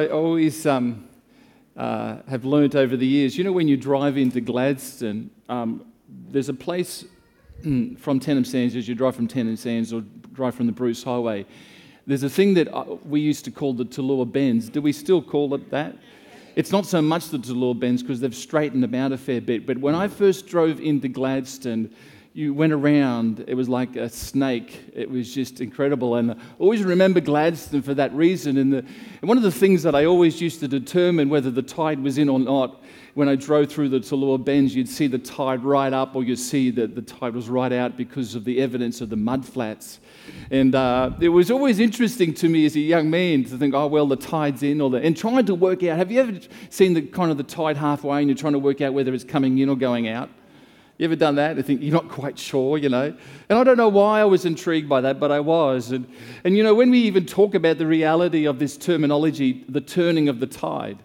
I always have learnt over the years, you know, when you drive into Gladstone, there's a place from Tenham Sands, as you drive from Tenham Sands or drive from the Bruce Highway, there's a thing that we used to call the Toolooa bends. Do we still call it that? It's not so much the Toolooa bends because they've straightened them out a fair bit, but when I first drove into Gladstone, you went around, it was like a snake. It was just incredible. And I always remember Gladstone for that reason. And one of the things that I always used to determine whether the tide was in or not, when I drove through the Toolooa bends, you'd see the tide right up or you'd see that the tide was right out because of the evidence of the mudflats. And it was always interesting to me as a young man to think, oh, well, the tide's in or and trying to work out. Have you ever seen the kind of the tide halfway and you're trying to work out whether it's coming in or going out? You ever done that? I think you're not quite sure, you know. And I don't know why I was intrigued by that, but I was. And you know, when we even talk about the reality of this terminology, the turning of the tide,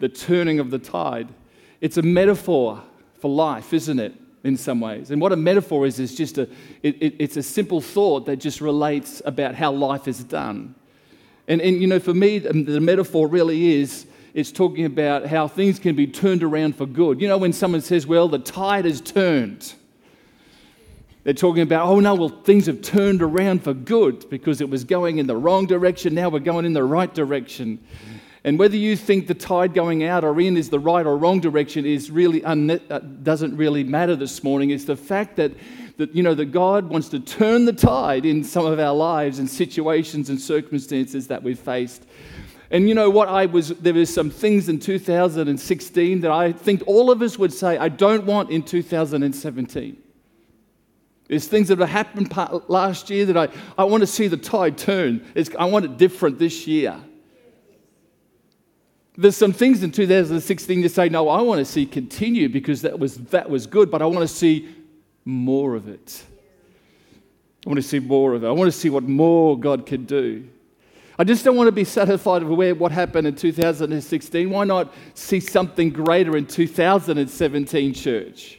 it's a metaphor for life, isn't it, in some ways? And what a metaphor is just it's a simple thought that just relates about how life is done. And you know, for me, the metaphor really is, it's talking about how things can be turned around for good. You know, when someone says, well, the tide has turned, they're talking about, oh, no, well, things have turned around for good because it was going in the wrong direction. Now we're going in the right direction. And whether you think the tide going out or in is the right or wrong direction is really doesn't really matter this morning. It's the fact that you know that God wants to turn the tide in some of our lives and situations and circumstances that we've faced. And you know what, there was some things in 2016 that I think all of us would say, I don't want in 2017. There's things that have happened last year that I want to see the tide turn. I want it different this year. There's some things in 2016 you say, no, I want to see continue because that was good, but I want to see more of it. I want to see what more God can do. I just don't want to be satisfied with what happened in 2016. Why not see something greater in 2017, church?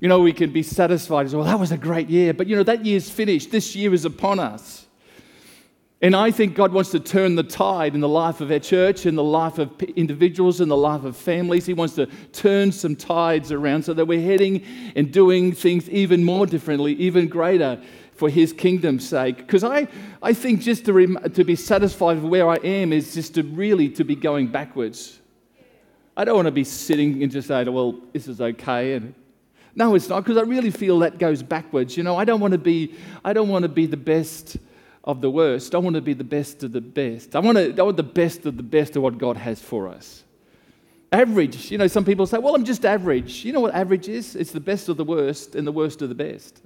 You know, we can be satisfied as well. That was a great year. But, you know, that year's finished. This year is upon us. And I think God wants to turn the tide in the life of our church, in the life of individuals, in the life of families. He wants to turn some tides around so that we're heading and doing things even more differently, even greater, for his kingdom's sake. Because I think just to be satisfied with where I am is just to be going backwards. I don't want to be sitting and just saying, well, this is okay. And no, it's not, because I really feel that goes backwards. You know, I don't want to be the best of the worst. I want to be the best of the best. I want the best of the best of what God has for us. Average, you know, some people say, well, I'm just average. You know what average is? It's the best of the worst and the worst of the best.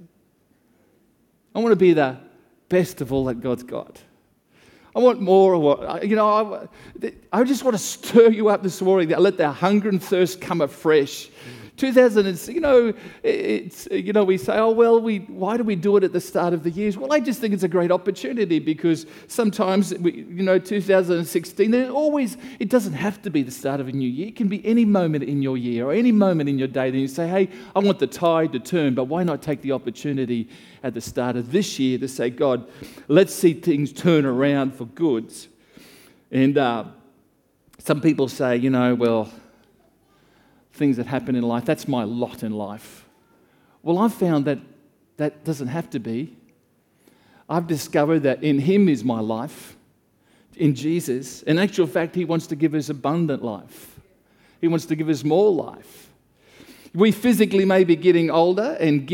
I want to be the best of all that God's got. I want more of what, you know, I just want to stir you up this morning, that let the hunger and thirst come afresh. 2006, you know, it's, you know, we say, oh, well, why do we do it at the start of the years? Well, I just think it's a great opportunity because sometimes, 2016, it doesn't have to be the start of a new year. It can be any moment in your year or any moment in your day that you say, hey, I want the tide to turn, but why not take the opportunity at the start of this year to say, God, let's see things turn around for good. And some people say, you know, well, things that happen in life, that's my lot in life. Well, I've found that doesn't have to be. I've discovered that in Him is my life, in Jesus. In actual fact, He wants to give us abundant life. He wants to give us more life. We physically may be getting older and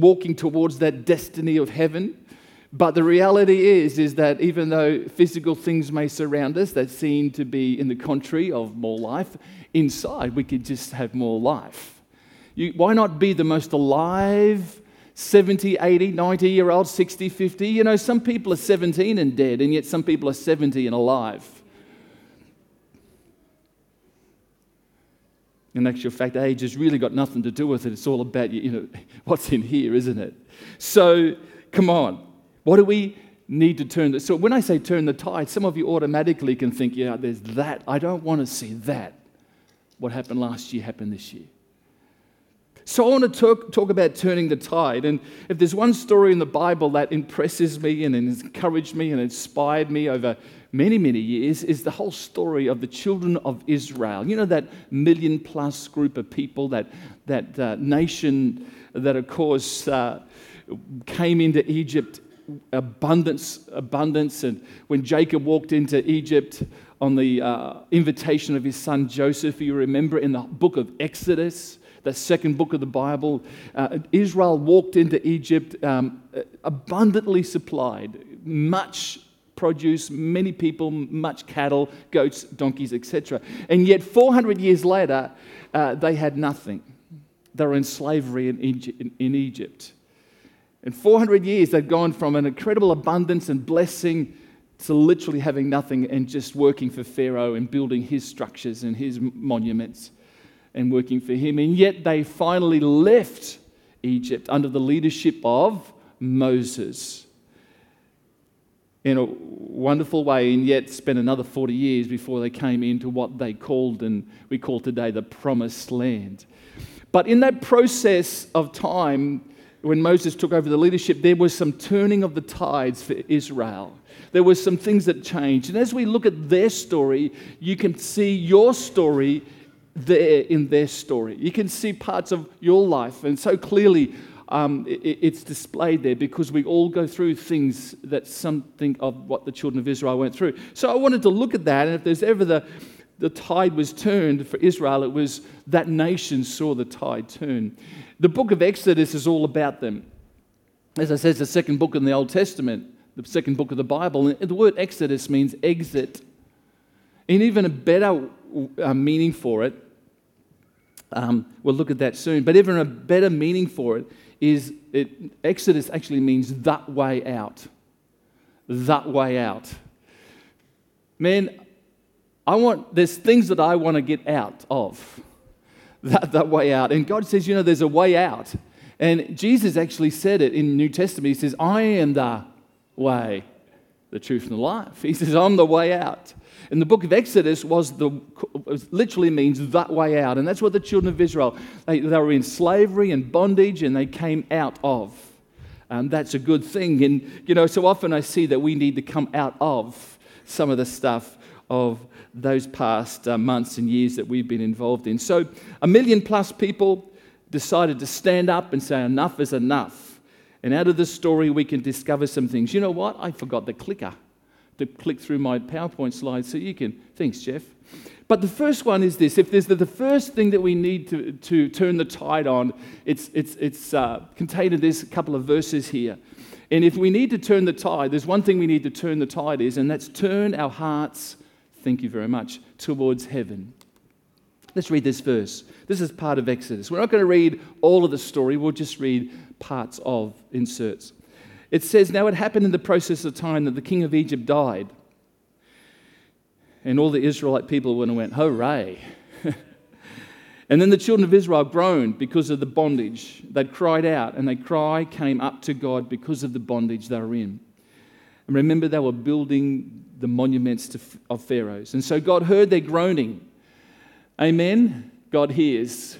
walking towards that destiny of heaven, but the reality is that even though physical things may surround us that seem to be in the contrary of more life, inside we could just have more life. Why not be the most alive 70, 80, 90-year-old, 60, 50? You know, some people are 17 and dead, and yet some people are 70 and alive. In actual fact, age has really got nothing to do with it. It's all about, you know, what's in here, isn't it? So, come on. What do we need to turn the... So when I say turn the tide, some of you automatically can think, yeah, there's that. I don't want to see that. What happened last year happened this year. So I want to talk about turning the tide. And if there's one story in the Bible that impresses me and encouraged me and inspired me over many, many years, is the whole story of the children of Israel. You know, that million-plus group of people, that nation that, of course, came into Egypt, abundance. And when Jacob walked into Egypt on the invitation of his son Joseph, you remember in the book of Exodus, the second book of the Bible, Israel walked into Egypt abundantly supplied, much produce, many people, much cattle, goats, donkeys, etc. And yet 400 years later, they had nothing. They were in slavery in Egypt. In 400 years, they've gone from an incredible abundance and blessing to literally having nothing and just working for Pharaoh and building his structures and his monuments and working for him. And yet they finally left Egypt under the leadership of Moses in a wonderful way, and yet spent another 40 years before they came into what they called, and we call today, the Promised Land. But in that process of time, when Moses took over the leadership, there was some turning of the tides for Israel. There were some things that changed. And as we look at their story, you can see your story there in their story. You can see parts of your life, and so clearly it's displayed there, because we all go through things that's something of what the children of Israel went through. So I wanted to look at that, and if there's ever the tide was turned for Israel, it was that nation saw the tide turn. The book of Exodus is all about them. As I said, it's the second book in the Old Testament, the second book of the Bible, and the word Exodus means exit. And even a better meaning for it, we'll look at that soon, but even a better meaning for it is Exodus actually means that way out. That way out. Man, there's things that I want to get out of. That way out. And God says, you know, there's a way out. And Jesus actually said it in the New Testament. He says, I am the way, the truth, and the life. He says, I'm the way out. And the book of Exodus literally means that way out. And that's what the children of Israel, they were in slavery and bondage, and they came out of. And that's a good thing. And, you know, so often I see that we need to come out of some of the stuff of those past months and years that we've been involved in. So 1 million plus people decided to stand up and say enough is enough. And out of this story, we can discover some things. You know what? I forgot the clicker to click through my PowerPoint slides so you can. Thanks, Jeff. But the first one is this. If there's the first thing that we need to turn the tide on, it's contained in this couple of verses here. And if we need to turn the tide, there's one thing we need to turn the tide is, and that's turn our hearts, thank you very much, towards heaven. Let's read this verse. This is part of Exodus. We're not going to read all of the story. We'll just read parts of inserts. It says, now it happened in the process of time that the king of Egypt died. And all the Israelite people went, hooray. And then the children of Israel groaned because of the bondage. They cried out, and their cry came up to God because of the bondage they were in. And remember, they were building the monuments of Pharaoh's. And so God heard their groaning. Amen? God hears.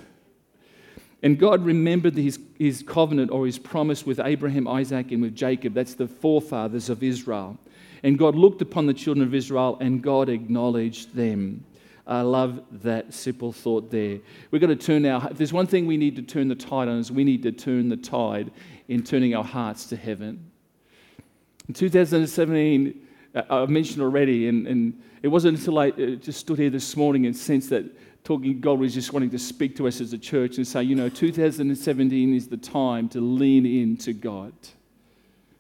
And God remembered his covenant or his promise with Abraham, Isaac, and with Jacob. That's the forefathers of Israel. And God looked upon the children of Israel, and God acknowledged them. I love that simple thought there. We've got to if there's one thing we need to turn the tide on, is we need to turn the tide in turning our hearts to heaven. In 2017, I've mentioned already, and it wasn't until I just stood here this morning and sensed that God was just wanting to speak to us as a church and say, you know, 2017 is the time to lean into God.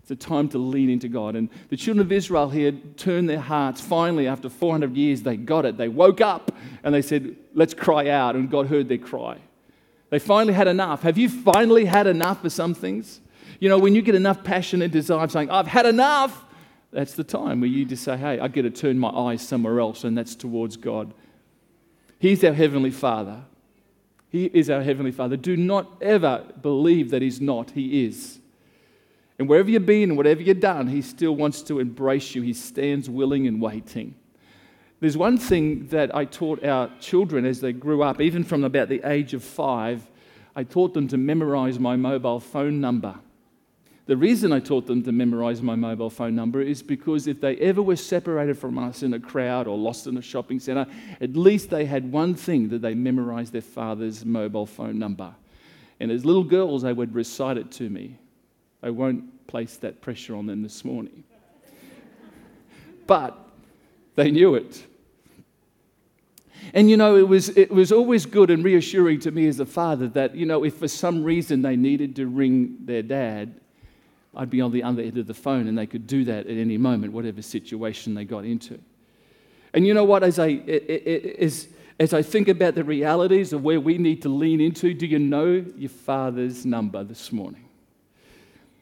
It's a time to lean into God. And the children of Israel here turned their hearts. Finally, after 400 years, they got it. They woke up and they said, let's cry out. And God heard their cry. They finally had enough. Have you finally had enough for some things? You know, when you get enough passion and desire saying, I've had enough, that's the time where you just say, hey, I get to turn my eyes somewhere else, and that's towards God. He's our Heavenly Father. He is our Heavenly Father. Do not ever believe that He's not. He is. And wherever you've been and whatever you've done, He still wants to embrace you. He stands willing and waiting. There's one thing that I taught our children as they grew up, even from about the age of 5, I taught them to memorize my mobile phone number. The reason I taught them to memorize my mobile phone number is because if they ever were separated from us in a crowd or lost in a shopping centre, at least they had one thing that they memorized: their father's mobile phone number. And as little girls, they would recite it to me. I won't place that pressure on them this morning. But they knew it. And, you know, it was always good and reassuring to me as a father that, you know, if for some reason they needed to ring their dad, I'd be on the other end of the phone and they could do that at any moment, whatever situation they got into. And you know what, as I think about the realities of where we need to lean into, do you know your father's number this morning?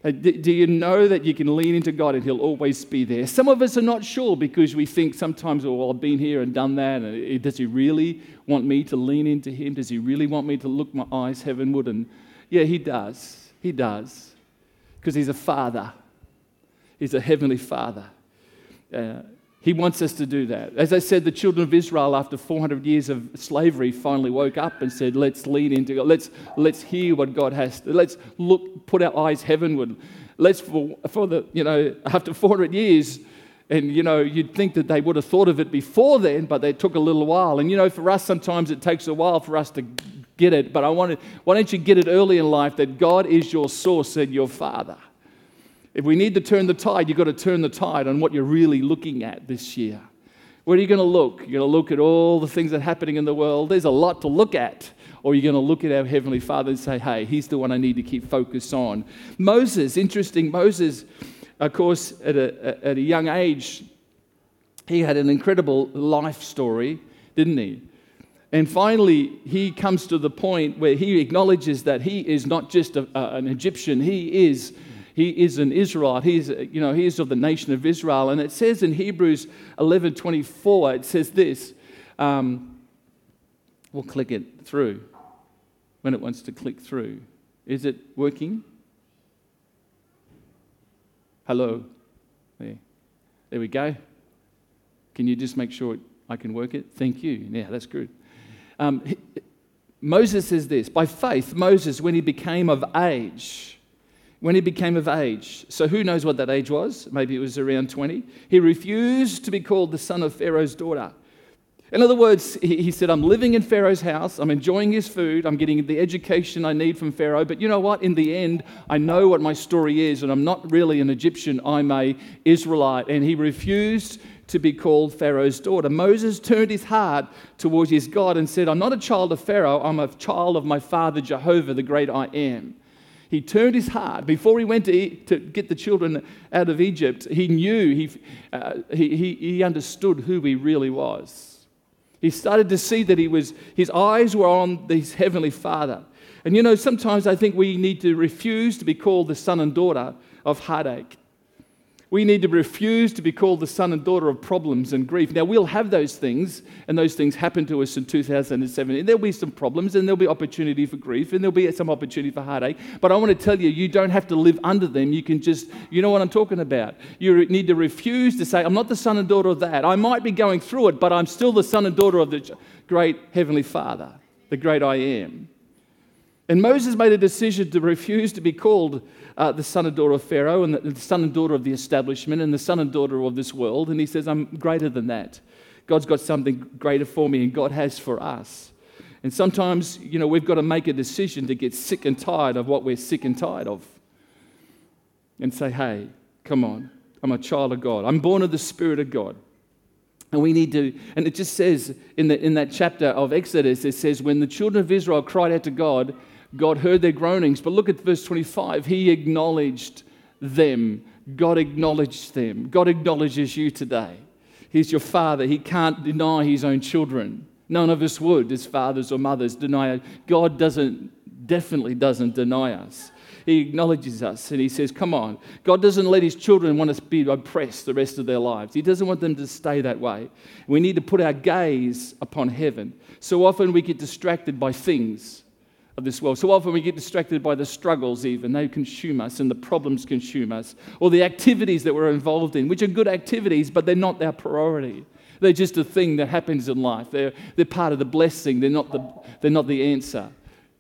Do you know that you can lean into God and He'll always be there? Some of us are not sure because we think sometimes, oh, well, I've been here and done that. And does He really want me to lean into Him? Does He really want me to look my eyes heavenward? And yeah, He does. He does. Because He's a Father. He's a Heavenly Father. He wants us to do that. As I said, the children of Israel, after 400 years of slavery, finally woke up and said, let's lean into God. Let's hear what God has. Let's look, put our eyes heavenward. Let's, after 400 years, and, you know, you'd think that they would have thought of it before then, but they took a little while. And, you know, for us, sometimes it takes a while for us to get it. But why don't you get it early in life that God is your source and your Father? If we need to turn the tide, you've got to turn the tide on what you're really looking at this year. Where are you going to look? You're going to look at all the things that are happening in the world. There's a lot to look at. Or you're going to look at our Heavenly Father and say, hey, He's the one I need to keep focused on. Moses, interesting. Moses, of course, at a young age, he had an incredible life story, didn't he? And finally, he comes to the point where he acknowledges that he is not just an Egyptian. He is an Israelite. He is of the nation of Israel. And it says in Hebrews 11:24, it says this. We'll click it through when it wants to click through. Is it working? Hello. There we go. Can you just make sure I can work it? Thank you. Yeah, that's good. Moses says this. By faith, Moses, when he became of age, so who knows what that age was? Maybe it was around 20. He refused to be called the son of Pharaoh's daughter. In other words, he said, I'm living in Pharaoh's house. I'm enjoying his food. I'm getting the education I need from Pharaoh. But you know what? In the end, I know what my story is, and I'm not really an Egyptian. I'm an Israelite. And he refused to be called Pharaoh's daughter. Moses turned his heart towards his God and said, I'm not a child of Pharaoh. I'm a child of my father, Jehovah, the great I am. He turned his heart. Before he went to get the children out of Egypt, he knew, he understood who he really was. He started to see that his eyes were on his Heavenly Father. And you know, sometimes I think we need to refuse to be called the son and daughter of heartache. We need to refuse to be called the son and daughter of problems and grief. Now, we'll have those things, and those things happen to us in 2017. There'll be some problems, and there'll be opportunity for grief, and there'll be some opportunity for heartache. But I want to tell you, you don't have to live under them. You can just, you know what I'm talking about. You need to refuse to say, I'm not the son and daughter of that. I might be going through it, but I'm still the son and daughter of the great Heavenly Father, the great I am. And Moses made a decision to refuse to be called the son and daughter of Pharaoh and the son and daughter of the establishment and the son and daughter of this world. And he says, I'm greater than that. God's got something greater for me, and God has for us. And sometimes, you know, we've got to make a decision to get sick and tired of what we're sick and tired of and say, hey, come on, I'm a child of God. I'm born of the Spirit of God. And we need to, and it just says in that chapter of Exodus, it says, when the children of Israel cried out to God, God heard their groanings. But look at verse 25. He acknowledged them. God acknowledged them. God acknowledges you today. He's your Father. He can't deny His own children. None of us would, as fathers or mothers, deny it. God definitely doesn't deny us. He acknowledges us and He says, come on. God doesn't let His children want to be oppressed the rest of their lives. He doesn't want them to stay that way. We need to put our gaze upon heaven. So often we get distracted by things of this world. So often we get distracted by the struggles even. They consume us, and the problems consume us. Or the activities that we're involved in, which are good activities, but they're not our priority. They're just a thing that happens in life. They're part of the blessing. They're not the answer.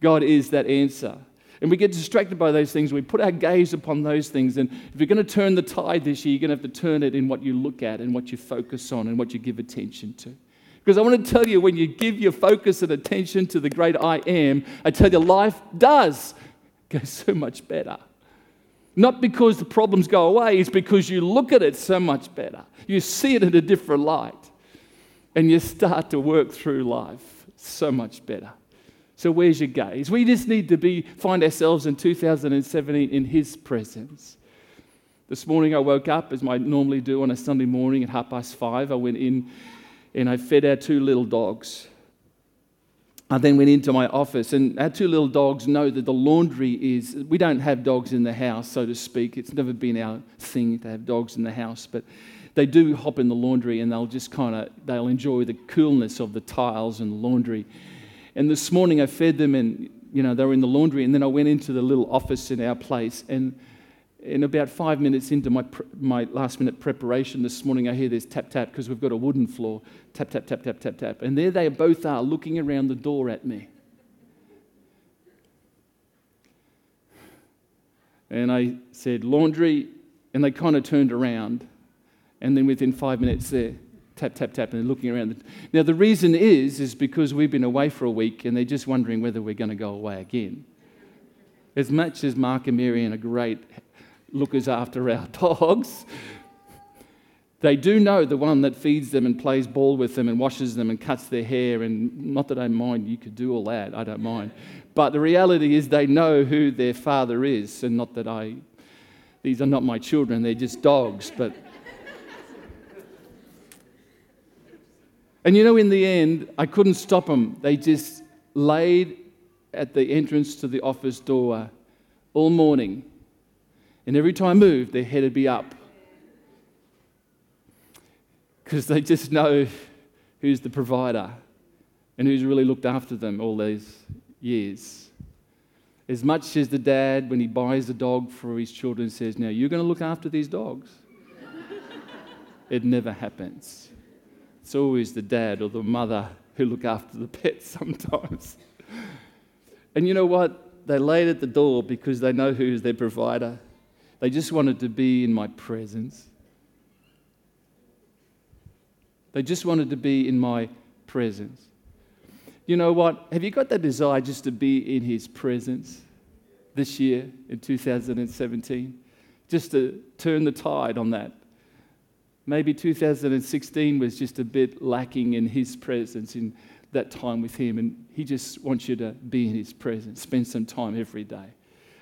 God is that answer. And we get distracted by those things. We put our gaze upon those things. And if you're going to turn the tide this year, you're going to have to turn it in what you look at and what you focus on and what you give attention to. Because I want to tell you, when you give your focus and attention to the great I am, I tell you, life does go so much better. Not because the problems go away, it's because you look at it so much better. You see it in a different light. And you start to work through life so much better. So where's your gaze? We just need to find ourselves in 2017 in His presence. This morning I woke up, as I normally do on a Sunday morning at 5:30. I went in and I fed our two little dogs. I then went into my office, and our two little dogs know that the laundry is... We don't have dogs in the house, so to speak. It's never been our thing to have dogs in the house, but they do hop in the laundry and they'll just they'll enjoy the coolness of the tiles and the laundry. And this morning I fed them, and they were in the laundry, and then I went into the little office in our place, and about 5 minutes into my last minute preparation this morning, I hear this tap tap, because we've got a wooden floor, tap tap tap tap tap tap, and there they both are, looking around the door at me. And I said, "Laundry," and they kind of turned around, and then within 5 minutes there, tap, tap, tap, and they're looking around. Now, the reason is because we've been away for a week and they're just wondering whether we're going to go away again. As much as Mark and Marianne are great lookers after our dogs, they do know the one that feeds them and plays ball with them and washes them and cuts their hair, and not that I mind, you could do all that, I don't mind. But the reality is they know who their father is, and not that these are not my children, they're just dogs, but... And in the end, I couldn't stop them. They just laid at the entrance to the office door all morning. And every time I moved, their head would be up. Because they just know who's the provider and who's really looked after them all these years. As much as the dad, when he buys a dog for his children, says, "Now you're going to look after these dogs." It never happens. It's always the dad or the mother who look after the pets sometimes. And you know what? They laid at the door because they know who is their provider. They just wanted to be in my presence. They just wanted to be in my presence. You know what? Have you got that desire just to be in His presence this year in 2017? Just to turn the tide on that. Maybe 2016 was just a bit lacking in His presence, in that time with Him, and He just wants you to be in His presence, spend some time every day.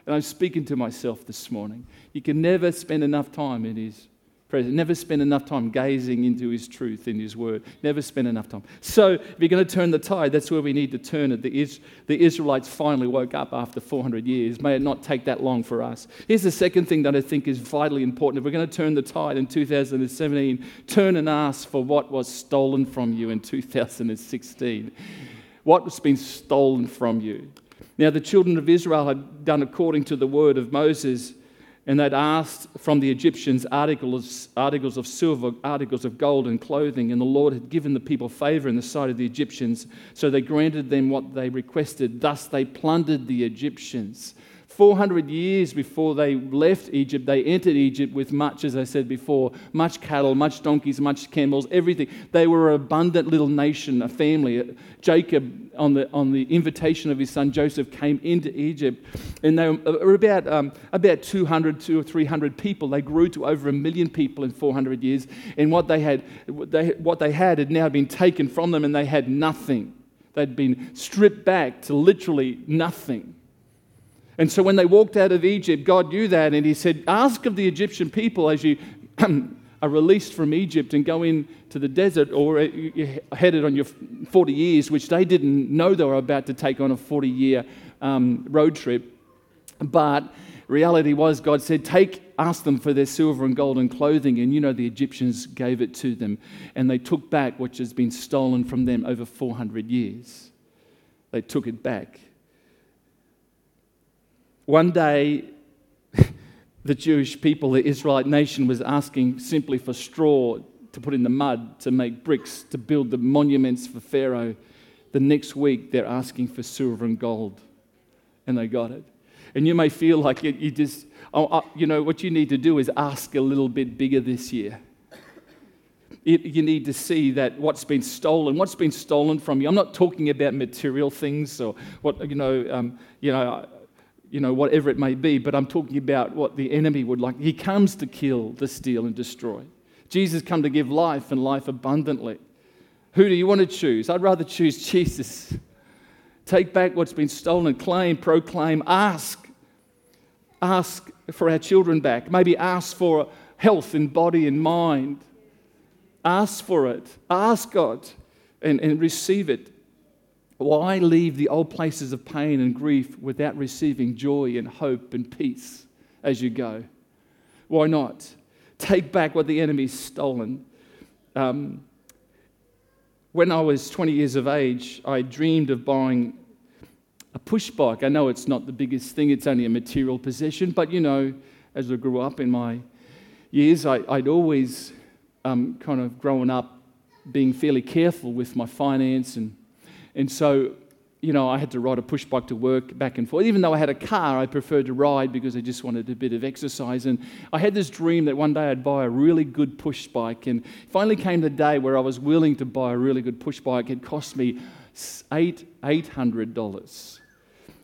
And I'm speaking to myself this morning. You can never spend enough time in His presence, never spend enough time gazing into His truth in His Word, never spend enough time. So if you're going to turn the tide, that's where we need to turn it. The Israelites finally woke up after 400 years. May it not take that long for us. Here's the second thing that I think is vitally important. If we're going to turn the tide in 2017, turn and ask for what was stolen from you in 2016. What's been stolen from you? Now, the children of Israel had done according to the word of Moses, and they'd asked from the Egyptians articles of silver, articles of gold and clothing, and the Lord had given the people favor in the sight of the Egyptians, so they granted them what they requested. Thus they plundered the Egyptians. 400 years before they left Egypt, they entered Egypt with much, as I said before, much cattle, much donkeys, much camels, everything. They were an abundant little nation, a family. Jacob, on the invitation of his son Joseph, came into Egypt, and they were about 200 or 300 people. They grew to over 1 million people in 400 years, and what they had now been taken from them, and they had nothing. They'd been stripped back to literally nothing. And so when they walked out of Egypt, God knew that, and He said, "Ask of the Egyptian people as you are released from Egypt and go into the desert, or you headed on your 40 years, which they didn't know they were about to take on a 40-year road trip. But reality was, God said, ask them for their silver and gold and clothing, and the Egyptians gave it to them, and they took back what has been stolen from them over 400 years. They took it back. One day, the Jewish people, the Israelite nation, was asking simply for straw to put in the mud, to make bricks, to build the monuments for Pharaoh. The next week, they're asking for silver and gold and they got it. And you may feel like you just, you know, what you need to do is ask a little bit bigger this year. You need to see that what's been stolen from you. I'm not talking about material things or what, whatever it may be, but I'm talking about what the enemy would like. He comes to kill, to steal, and destroy. Jesus came to give life and life abundantly. Who do you want to choose? I'd rather choose Jesus. Take back what's been stolen, claim, proclaim, ask. Ask for our children back. Maybe ask for health in body and mind. Ask for it. Ask God and receive it. Why leave the old places of pain and grief without receiving joy and hope and peace as you go? Why not? Take back what the enemy's stolen. When I was 20 years of age, I dreamed of buying a push bike. I know it's not the biggest thing, it's only a material possession, but you know, as I grew up in my years, I'd always kind of grown up being fairly careful with my finance, and so, you know, I had to ride a push bike to work back and forth. Even though I had a car, I preferred to ride because I just wanted a bit of exercise. And I had this dream that one day I'd buy a really good push bike. And finally came the day where I was willing to buy a really good push bike. It cost me $800.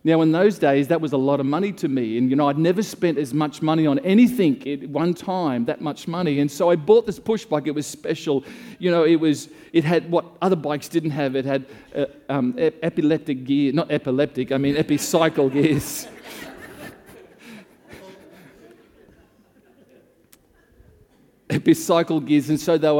Now, in those days, that was a lot of money to me. And, you know, I'd never spent as much money on anything at one time, that much money. And so I bought this push bike. It was special. You know, it had what other bikes didn't have. It had epicycle gears. Epicycle gears. And so they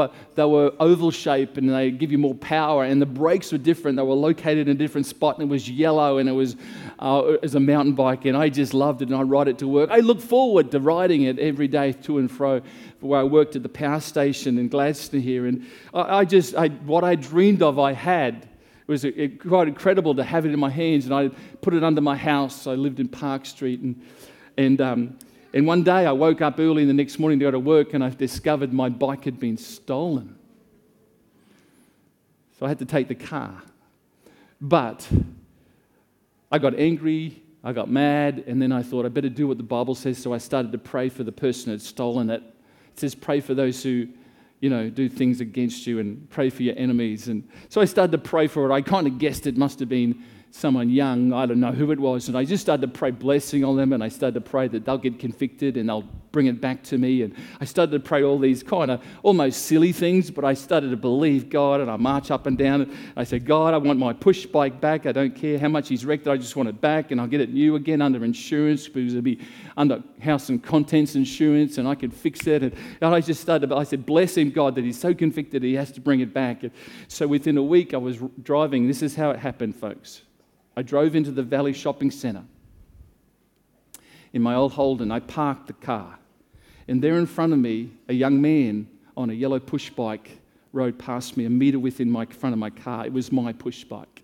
were oval shaped and they give you more power, and the brakes were different. They were located in a different spot, and it was yellow, and it was a mountain bike, and I just loved it, and I ride it to work. I look forward to riding it every day to and fro where I worked at the power station in Gladstone here. And what I dreamed of I had. It was quite incredible to have it in my hands, and I put it under my house. I lived in Park Street, and one day I woke up early the next morning to go to work, and I discovered my bike had been stolen. So I had to take the car. But I got angry, I got mad, and then I thought I better do what the Bible says, so I started to pray for the person who had stolen it. It says pray for those who, you know, do things against you, and pray for your enemies. And so I started to pray for it. I kind of guessed it must have been someone young, I don't know who it was, and I just started to pray blessing on them, and I started to pray that they'll get convicted and they'll bring it back to me, and I started to pray all these kind of almost silly things, but I started to believe God, and I march up and down, and I said, God, I want my push bike back. I don't care how much he's wrecked it, I just want it back, and I'll get it new again under insurance, because it'll be under house and contents insurance, and I can fix it, and I just started, I said, bless him, God, that he's so convicted he has to bring it back. And so within a week I was driving, this is how it happened, folks. I drove into the Valley Shopping Centre in my old Holden. I parked the car, and there in front of me, a young man on a yellow push bike rode past me a metre within my front of my car. It was my push bike.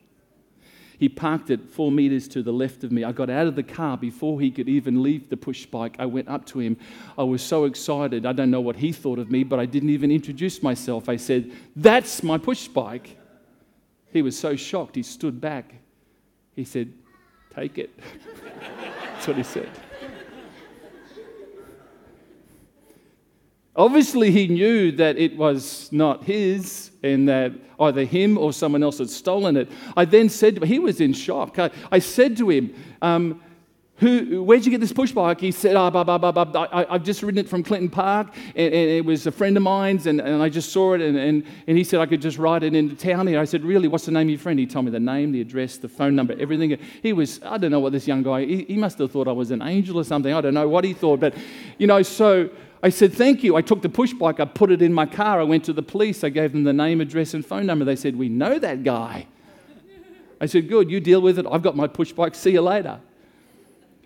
He parked it 4 metres to the left of me. I got out of the car before he could even leave the push bike. I went up to him. I was so excited. I don't know what he thought of me, but I didn't even introduce myself. I said, "That's my push bike." He was so shocked, he stood back. He said, "Take it." That's what he said. Obviously, he knew that it was not his, and that either him or someone else had stolen it. I then said to him, he was in shock. I said to him, "Where'd you get this push bike?" He said, "I've just ridden it from Clinton Park, and it was a friend of mine's, and I just saw it, and he said I could just ride it into town here." I said, "Really? What's the name of your friend?" He told me the name, the address, the phone number, everything. He was, I don't know what this young guy, he must have thought I was an angel or something. I don't know what he thought, but, you know, so I said, "Thank you." I took the push bike, I put it in my car, I went to the police, I gave them the name, address, and phone number. They said, "We know that guy." I said, "Good, you deal with it. I've got my push bike. See you later."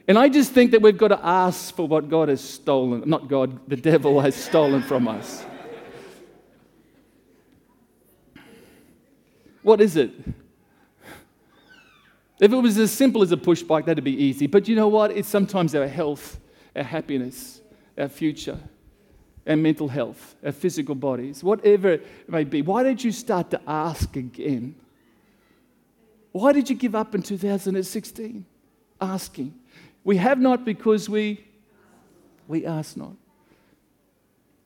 And I just think that we've got to ask for what God has stolen, not God, the devil has stolen from us. What is it? If it was as simple as a push bike, that'd be easy. But you know what? It's sometimes our health, our happiness, our future, our mental health, our physical bodies, whatever it may be. Why don't you start to ask again? Why did you give up in 2016? asking. We have not because we ask not.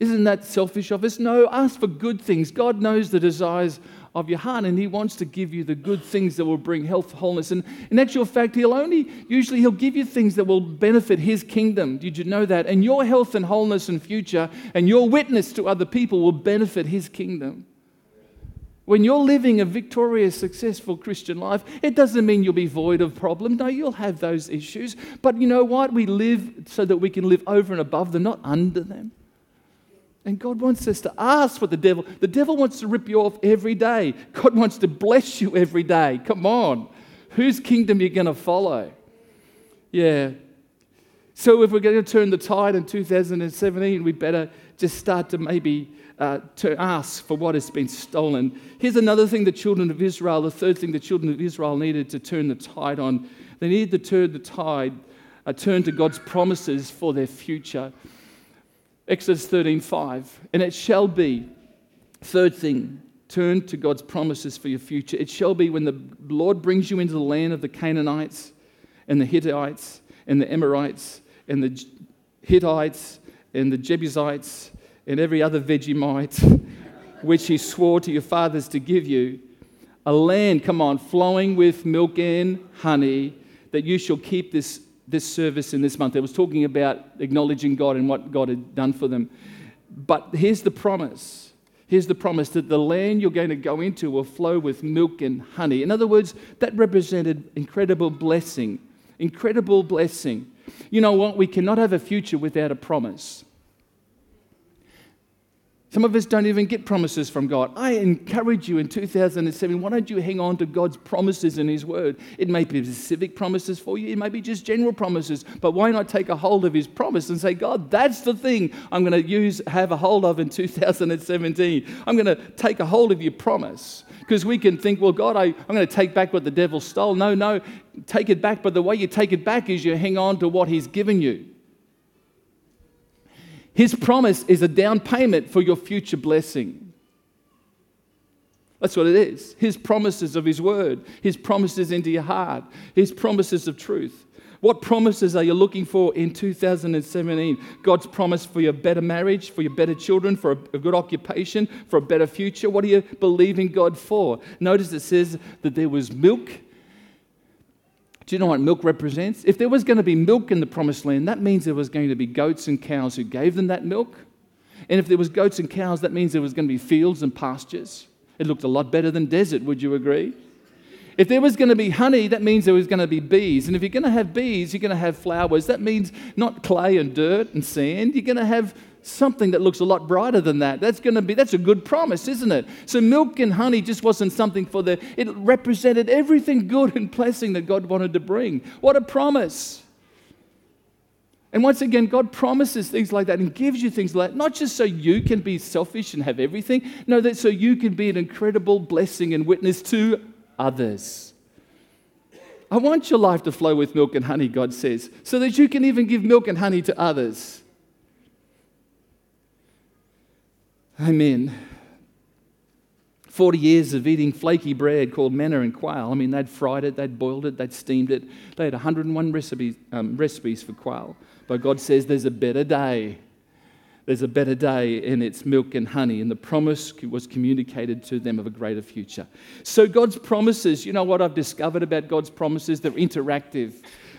Isn't that selfish of us? No, ask for good things. God knows the desires of your heart, and He wants to give you the good things that will bring health, wholeness. And in actual fact, He'll give you things that will benefit His kingdom. Did you know that? And your health and wholeness and future and your witness to other people will benefit His kingdom. When you're living a victorious, successful Christian life, it doesn't mean you'll be void of problems. No, you'll have those issues. But you know what? We live so that we can live over and above them, not under them. And God wants us to ask for the devil wants to rip you off every day. God wants to bless you every day. Come on. Whose kingdom are you going to follow? Yeah. So if we're going to turn the tide in 2017, we better just start to maybe to ask for what has been stolen. Here's another thing the third thing the children of Israel needed to turn the tide on. They needed to turn to God's promises for their future. Exodus 13:5, and it shall be, third thing, turn to God's promises for your future. It shall be when the Lord brings you into the land of the Canaanites and the Hittites and the Amorites and the Hittites and the Jebusites and every other Vegemite, which He swore to your fathers to give you, a land, come on, flowing with milk and honey, that you shall keep this service in this month. It was talking about acknowledging God and what God had done for them. But here's the promise. Here's the promise that the land you're going to go into will flow with milk and honey. In other words, that represented incredible blessing. Incredible blessing. You know what? We cannot have a future without a promise. Some of us don't even get promises from God. I encourage you in 2007, why don't you hang on to God's promises in His Word? It may be specific promises for you. It may be just general promises. But why not take a hold of His promise and say, God, that's the thing I'm going to have a hold of in 2017. I'm going to take a hold of your promise. Because we can think, well, God, I'm going to take back what the devil stole. No, take it back. But the way you take it back is you hang on to what He's given you. His promise is a down payment for your future blessing. That's what it is. His promises of His Word. His promises into your heart. His promises of truth. What promises are you looking for in 2017? God's promise for your better marriage, for your better children, for a good occupation, for a better future. What are you believing God for? Notice it says that there was milk. Do you know what milk represents? If there was going to be milk in the promised land, that means there was going to be goats and cows who gave them that milk. And if there was goats and cows, that means there was going to be fields and pastures. It looked a lot better than desert, would you agree? If there was going to be honey, that means there was going to be bees. And if you're going to have bees, you're going to have flowers. That means not clay and dirt and sand. You're going to have something that looks a lot brighter than that. That's a good promise, isn't it? So milk and honey just wasn't something it represented everything good and blessing that God wanted to bring. What a promise. And once again, God promises things like that and gives you things like that, not just so you can be selfish and have everything, no, that so you can be an incredible blessing and witness to others. I want your life to flow with milk and honey, God says, so that you can even give milk and honey to others. Amen. 40 years of eating flaky bread called manna and quail. I mean, they'd fried it, they'd boiled it, they'd steamed it. They had 101 recipes for quail. But God says there's a better day. There's a better day, and it's milk and honey. And the promise was communicated to them of a greater future. So God's promises, you know what I've discovered about God's promises? They're interactive.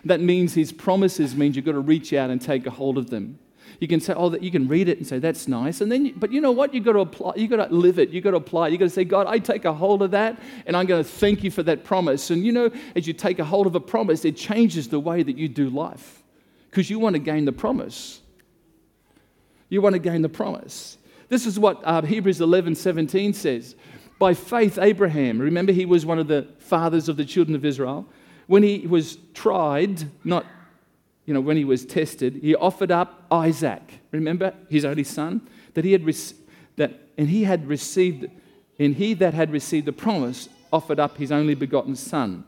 That means His promises means you've got to reach out and take a hold of them. You can say, you can read it and say, that's nice. And then, but you know what? You've got to apply. You've got to live it. You've got to apply. You've got to say, God, I take a hold of that, and I'm going to thank you for that promise. And you know, as you take a hold of a promise, it changes the way that you do life because you want to gain the promise. You want to gain the promise. This is what Hebrews 11:17 says. By faith, Abraham, remember he was one of the fathers of the children of Israel, when he was tested, he offered up Isaac, remember, his only son, that had received the promise, offered up his only begotten son.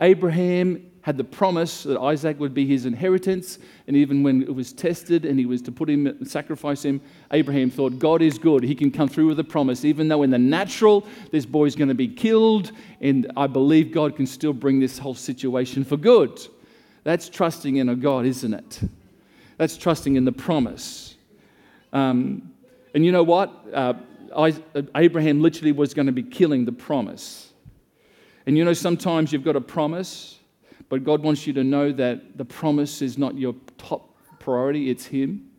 Abraham had the promise that Isaac would be his inheritance, and even when it was tested and he was to put him, sacrifice him, Abraham thought, God is good. He can come through with a promise, even though in the natural this boy's going to be killed, and I believe God can still bring this whole situation for good. That's trusting in a God, isn't it? That's trusting in the promise. And you know what? Abraham literally was going to be killing the promise. And you know, sometimes you've got a promise, but God wants you to know that the promise is not your top priority, it's Him.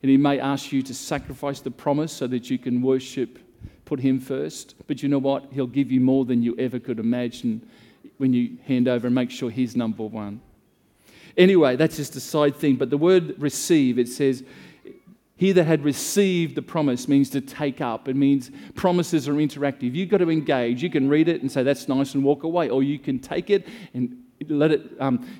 And He may ask you to sacrifice the promise so that you can worship, put Him first. But you know what? He'll give you more than you ever could imagine when you hand over and make sure He's number one. Anyway, that's just a side thing. But the word receive, it says, he that had received the promise means to take up. It means promises are interactive. You've got to engage. You can read it and say, that's nice, and walk away. Or you can take it and let it,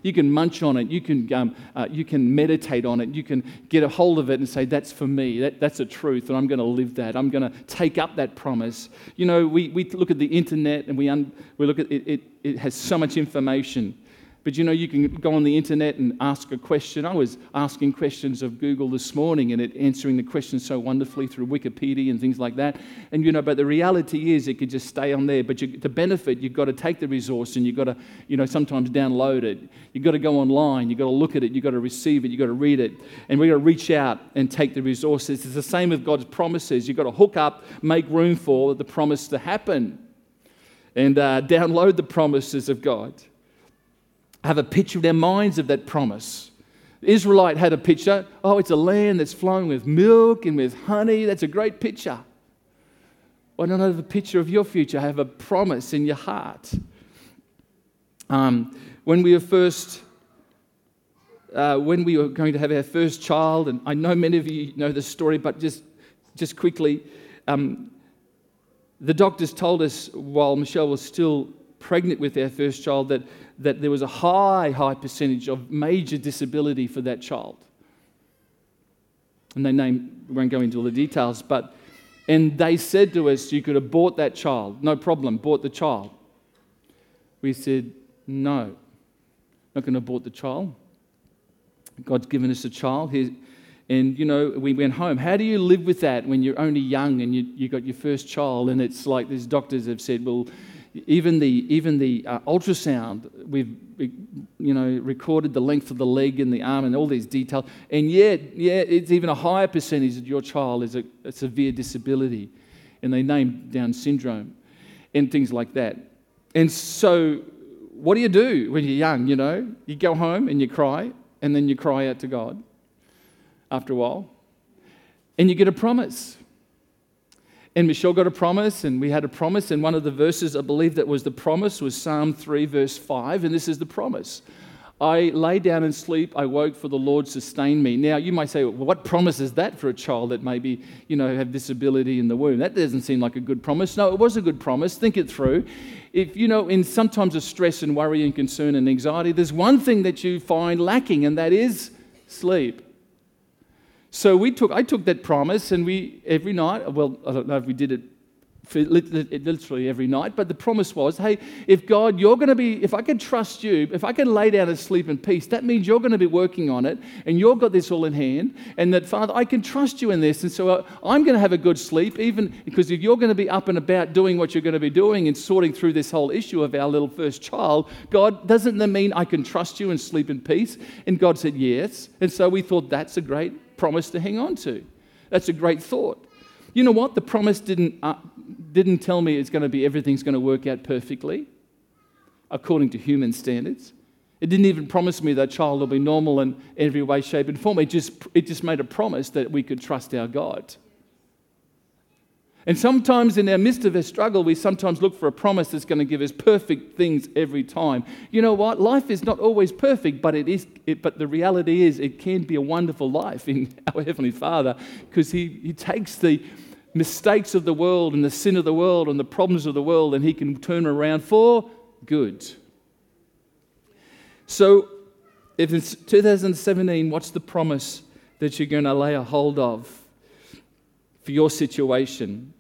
you can munch on it, you can meditate on it, you can get a hold of it and say, that's for me, that's a truth, and I'm going to live that, I'm going to take up that promise. You know, we look at the internet and we look at it has so much information, but you know, you can go on the internet and ask a question. I was asking questions of Google this morning and it answering the questions so wonderfully through Wikipedia and things like that, and you know, but the reality is it could just stay on there, but to benefit, you've got to take the resource and you've got to, you know, sometimes download it, you've got to go online, you've got to look at it, you've got to receive it, you've got to read it, and we've got to reach out and take the resources. It's the same with God's promises. You've got to hook up, make room for the promise to happen, and download the promises of God. Have a picture in their minds of that promise. The Israelite had a picture. Oh, it's a land that's flowing with milk and with honey. That's a great picture. Why not have a picture of your future? Have a promise in your heart. When we were going to have our first child, and I know many of you know the story, but just quickly, the doctors told us while Michelle was still pregnant with our first child that there was a high percentage of major disability for that child. And we won't go into all the details, and they said to us, you could abort that child, no problem, abort the child. We said, no, not going to abort the child. God's given us a child. And, you know, we went home. How do you live with that when you're only young and you got your first child, and it's like these doctors have said, well, Even the ultrasound, we've you know, recorded the length of the leg and the arm and all these details, and yet it's even a higher percentage that your child is a severe disability, and they named Down syndrome, and things like that. And so, what do? When you're young, you know, you go home and you cry, and then you cry out to God. After a while, and you get a promise. And Michelle got a promise, and we had a promise, and one of the verses I believe that was the promise was Psalm 3 verse 5, and this is the promise. I lay down and sleep, I woke, for the Lord sustained me. Now, you might say, well, what promise is that for a child that maybe, you know, have disability in the womb? That doesn't seem like a good promise. No, it was a good promise. Think it through. If, you know, in sometimes of stress and worry and concern and anxiety, there's one thing that you find lacking, and that is sleep. So I took that promise, and we every night, well, I don't know if we did it for literally every night, but the promise was, hey, if God, you're going to be, if I can trust you, if I can lay down and sleep in peace, that means you're going to be working on it, and you've got this all in hand, and that, Father, I can trust you in this, and so I'm going to have a good sleep, even because if you're going to be up and about doing what you're going to be doing and sorting through this whole issue of our little first child, God, doesn't that mean I can trust you and sleep in peace? And God said, yes, and so we thought, that's a great promise to hang on to. That's a great thought. You know what? The promise didn't tell me it's going to be everything's going to work out perfectly according to human standards. It didn't even promise me that child will be normal in every way, shape, and form. It just made a promise that we could trust our God. And sometimes in our midst of our struggle, we sometimes look for a promise that's going to give us perfect things every time. You know what? Life is not always perfect, but but the reality is it can be a wonderful life in our Heavenly Father, because He takes the mistakes of the world and the sin of the world and the problems of the world, and He can turn around for good. So if it's 2017, what's the promise that you're going to lay a hold of? For your situation,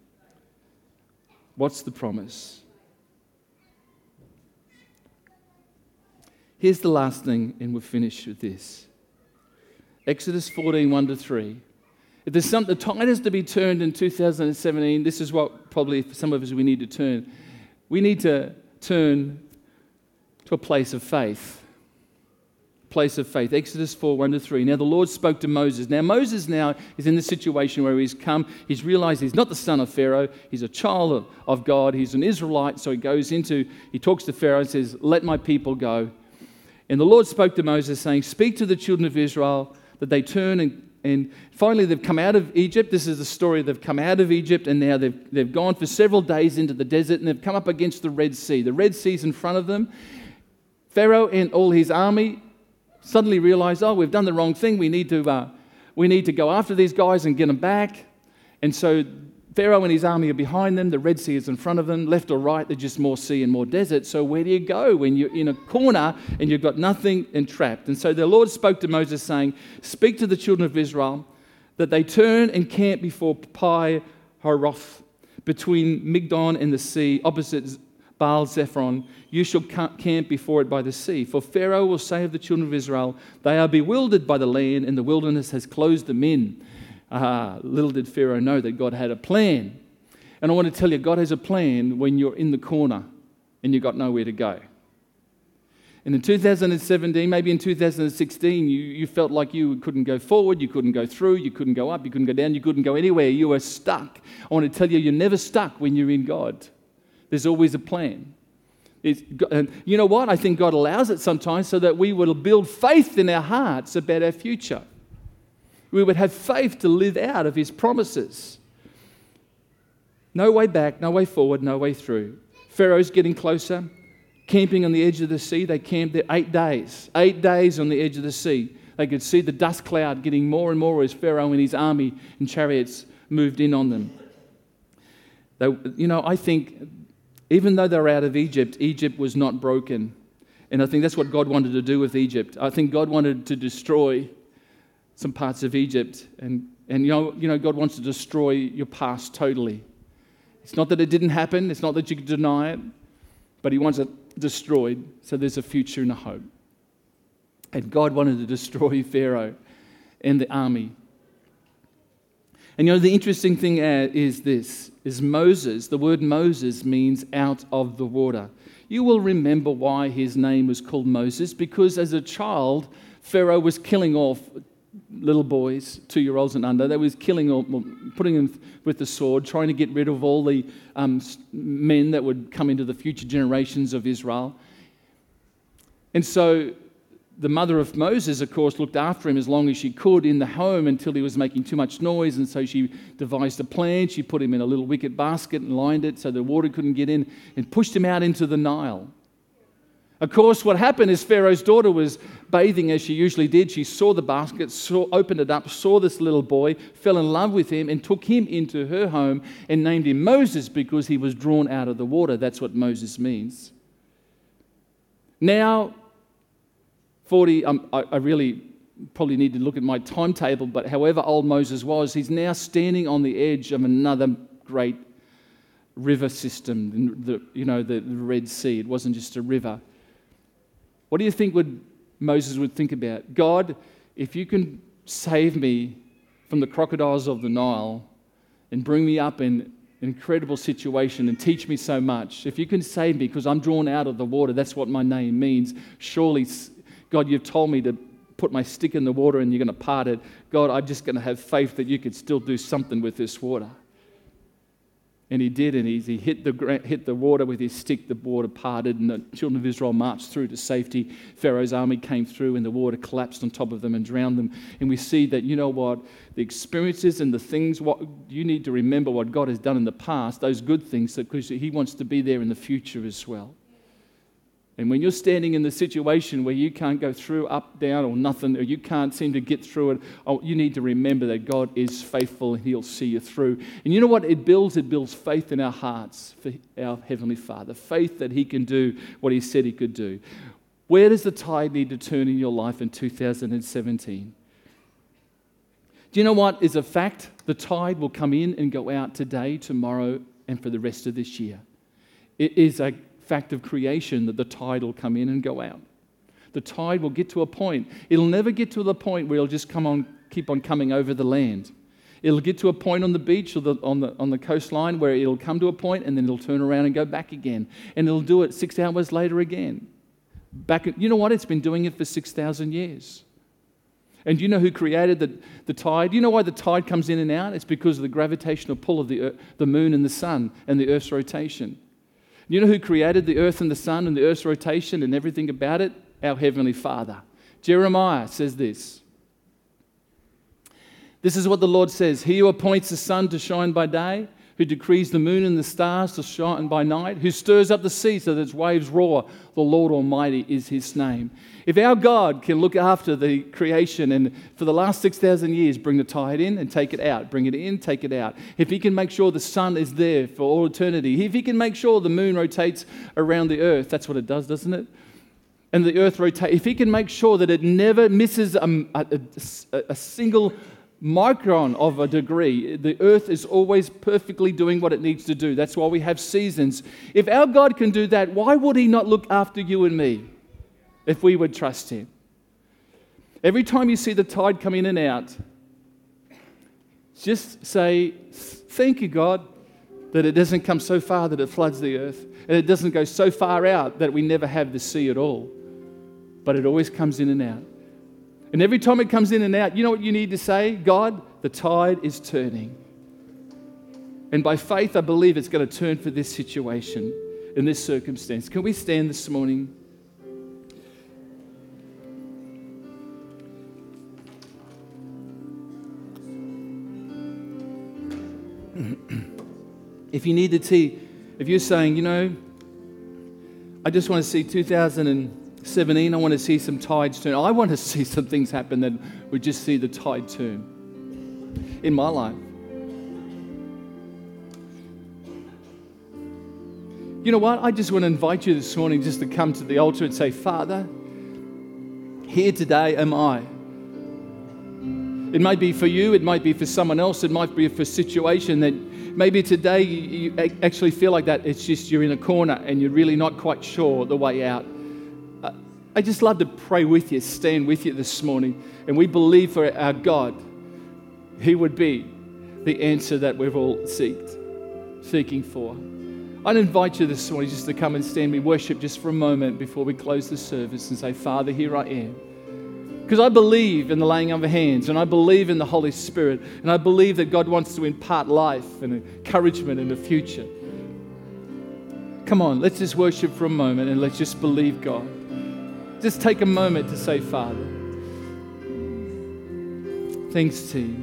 what's the promise? Here's the last thing, and we'll finish with this. Exodus 14:1-3. If there's something, the tide is to be turned in 2017, this is what probably for some of us we need to turn. We need to turn to a place of faith. Place of faith. Exodus 4:1-3. Now the Lord spoke to Moses. Now Moses now is in the situation where he's come. He's realized he's not the son of Pharaoh. He's a child of God. He's an Israelite. So he talks to Pharaoh and says, "Let my people go." And the Lord spoke to Moses saying, "Speak to the children of Israel that they turn and finally they've come out of Egypt." This is the story. They've come out of Egypt and now they've gone for several days into the desert and they've come up against the Red Sea. The Red Sea's in front of them. Pharaoh and all his army suddenly realize, oh, we've done the wrong thing. We need to go after these guys and get them back. And so Pharaoh and his army are behind them. The Red Sea is in front of them. Left or right, there's just more sea and more desert. So where do you go when you're in a corner and you've got nothing and trapped? And so the Lord spoke to Moses saying, "Speak to the children of Israel that they turn and camp before Pi-Haroth, between Migdol and the sea, opposite Baal Zephon. You shall camp before it by the sea. For Pharaoh will say of the children of Israel, they are bewildered by the land, and the wilderness has closed them in." Little did Pharaoh know that God had a plan. And I want to tell you, God has a plan when you're in the corner and you've got nowhere to go. And in 2017, maybe in 2016, you felt like you couldn't go forward, you couldn't go through, you couldn't go up, you couldn't go down, you couldn't go anywhere. You were stuck. I want to tell you, you're never stuck when you're in God. There's always a plan. And you know what? I think God allows it sometimes so that we will build faith in our hearts about our future. We would have faith to live out of his promises. No way back, no way forward, no way through. Pharaoh's getting closer, camping on the edge of the sea. They camped there 8 days. 8 days on the edge of the sea. They could see the dust cloud getting more and more as Pharaoh and his army and chariots moved in on them. I think even though they were out of Egypt, Egypt was not broken. And I think that's what God wanted to do with Egypt. I think God wanted to destroy some parts of Egypt, and God wants to destroy your past totally. It's not that it didn't happen, it's not that you can deny it, but he wants it destroyed so there's a future and a hope. And God wanted to destroy Pharaoh and the army. And the interesting thing is Moses. The word Moses means out of the water. You will remember why his name was called Moses, because as a child Pharaoh was killing off little boys, 2-year-olds and under. They was killing or putting them with the sword, trying to get rid of all the men that would come into the future generations of Israel. And so the mother of Moses, of course, looked after him as long as she could in the home until he was making too much noise, and so she devised a plan. She put him in a little wicker basket and lined it so the water couldn't get in and pushed him out into the Nile. Of course, what happened is Pharaoh's daughter was bathing as she usually did. She saw the basket, opened it up, saw this little boy, fell in love with him and took him into her home and named him Moses because he was drawn out of the water. That's what Moses means. Now, I really probably need to look at my timetable, but however old Moses was, he's now standing on the edge of another great river system, the Red Sea. It wasn't just a river. What do you think Moses would think about? God, if you can save me from the crocodiles of the Nile and bring me up in an incredible situation and teach me so much, if you can save me because I'm drawn out of the water, that's what my name means. Surely, God, you've told me to put my stick in the water and you're going to part it. God, I'm just going to have faith that you could still do something with this water. And he did, and he hit the water with his stick. The water parted, and the children of Israel marched through to safety. Pharaoh's army came through, and the water collapsed on top of them and drowned them. And we see that, you know what, the experiences and the things, what you need to remember what God has done in the past, those good things, because he wants to be there in the future as well. And when you're standing in the situation where you can't go through, up, down, or nothing, or you can't seem to get through it, you need to remember that God is faithful and he'll see you through. And you know what? It builds faith in our hearts for our Heavenly Father, faith that he can do what he said he could do. Where does the tide need to turn in your life in 2017? Do you know what is a fact? The tide will come in and go out today, tomorrow, and for the rest of this year. It is a fact of creation that the tide will come in and go out. The tide will get to a point. It'll never get to the point where it'll just keep on coming over the land. It'll get to a point on the beach or on the coastline where it'll come to a point and then it'll turn around and go back again. And it'll do it 6 hours later again. Back. You know what? It's been doing it for 6,000 years. And do you know who created the tide? You know why the tide comes in and out? It's because of the gravitational pull of the moon and the sun and the Earth's rotation. You know who created the Earth and the sun and the Earth's rotation and everything about it? Our Heavenly Father. Jeremiah says this. This is what the Lord says. He who appoints the sun to shine by day, who decrees the moon and the stars to shine by night, who stirs up the sea so that its waves roar, the Lord Almighty is his name. If our God can look after the creation and for the last 6,000 years bring the tide in and take it out, bring it in, take it out, if he can make sure the sun is there for all eternity, if he can make sure the moon rotates around the earth, that's what it does, doesn't it? And the earth rotates. If he can make sure that it never misses a single micron of a degree, the earth is always perfectly doing what it needs to do. That's why we have seasons. If our God can do that, why would he not look after you and me if we would trust him? Every time you see the tide come in and out, just say, thank you, God, that it doesn't come so far that it floods the earth, and it doesn't go so far out that we never have the sea at all. But it always comes in and out. And every time it comes in and out, you know what you need to say? God, the tide is turning. And by faith, I believe it's going to turn for this situation, in this circumstance. Can we stand this morning? If you need the tea, if you're saying, you know, I just want to see 2017, I want to see some tides turn. I want to see some things happen that we just see the tide turn in my life. You know what? I just want to invite you this morning just to come to the altar and say, Father, here today am I. It might be for you, it might be for someone else, it might be for a situation that maybe today you actually feel like that. It's just you're in a corner and you're really not quite sure the way out. I just love to pray with you, stand with you this morning. And we believe for our God, he would be the answer that we've all seeking for. I'd invite you this morning just to come and stand. We worship just for a moment before we close the service and say, Father, here I am. Because I believe in the laying of hands, and I believe in the Holy Spirit, and I believe that God wants to impart life and encouragement in the future. Come on, let's just worship for a moment and let's just believe God. Just take a moment to say, Father, thanks to you.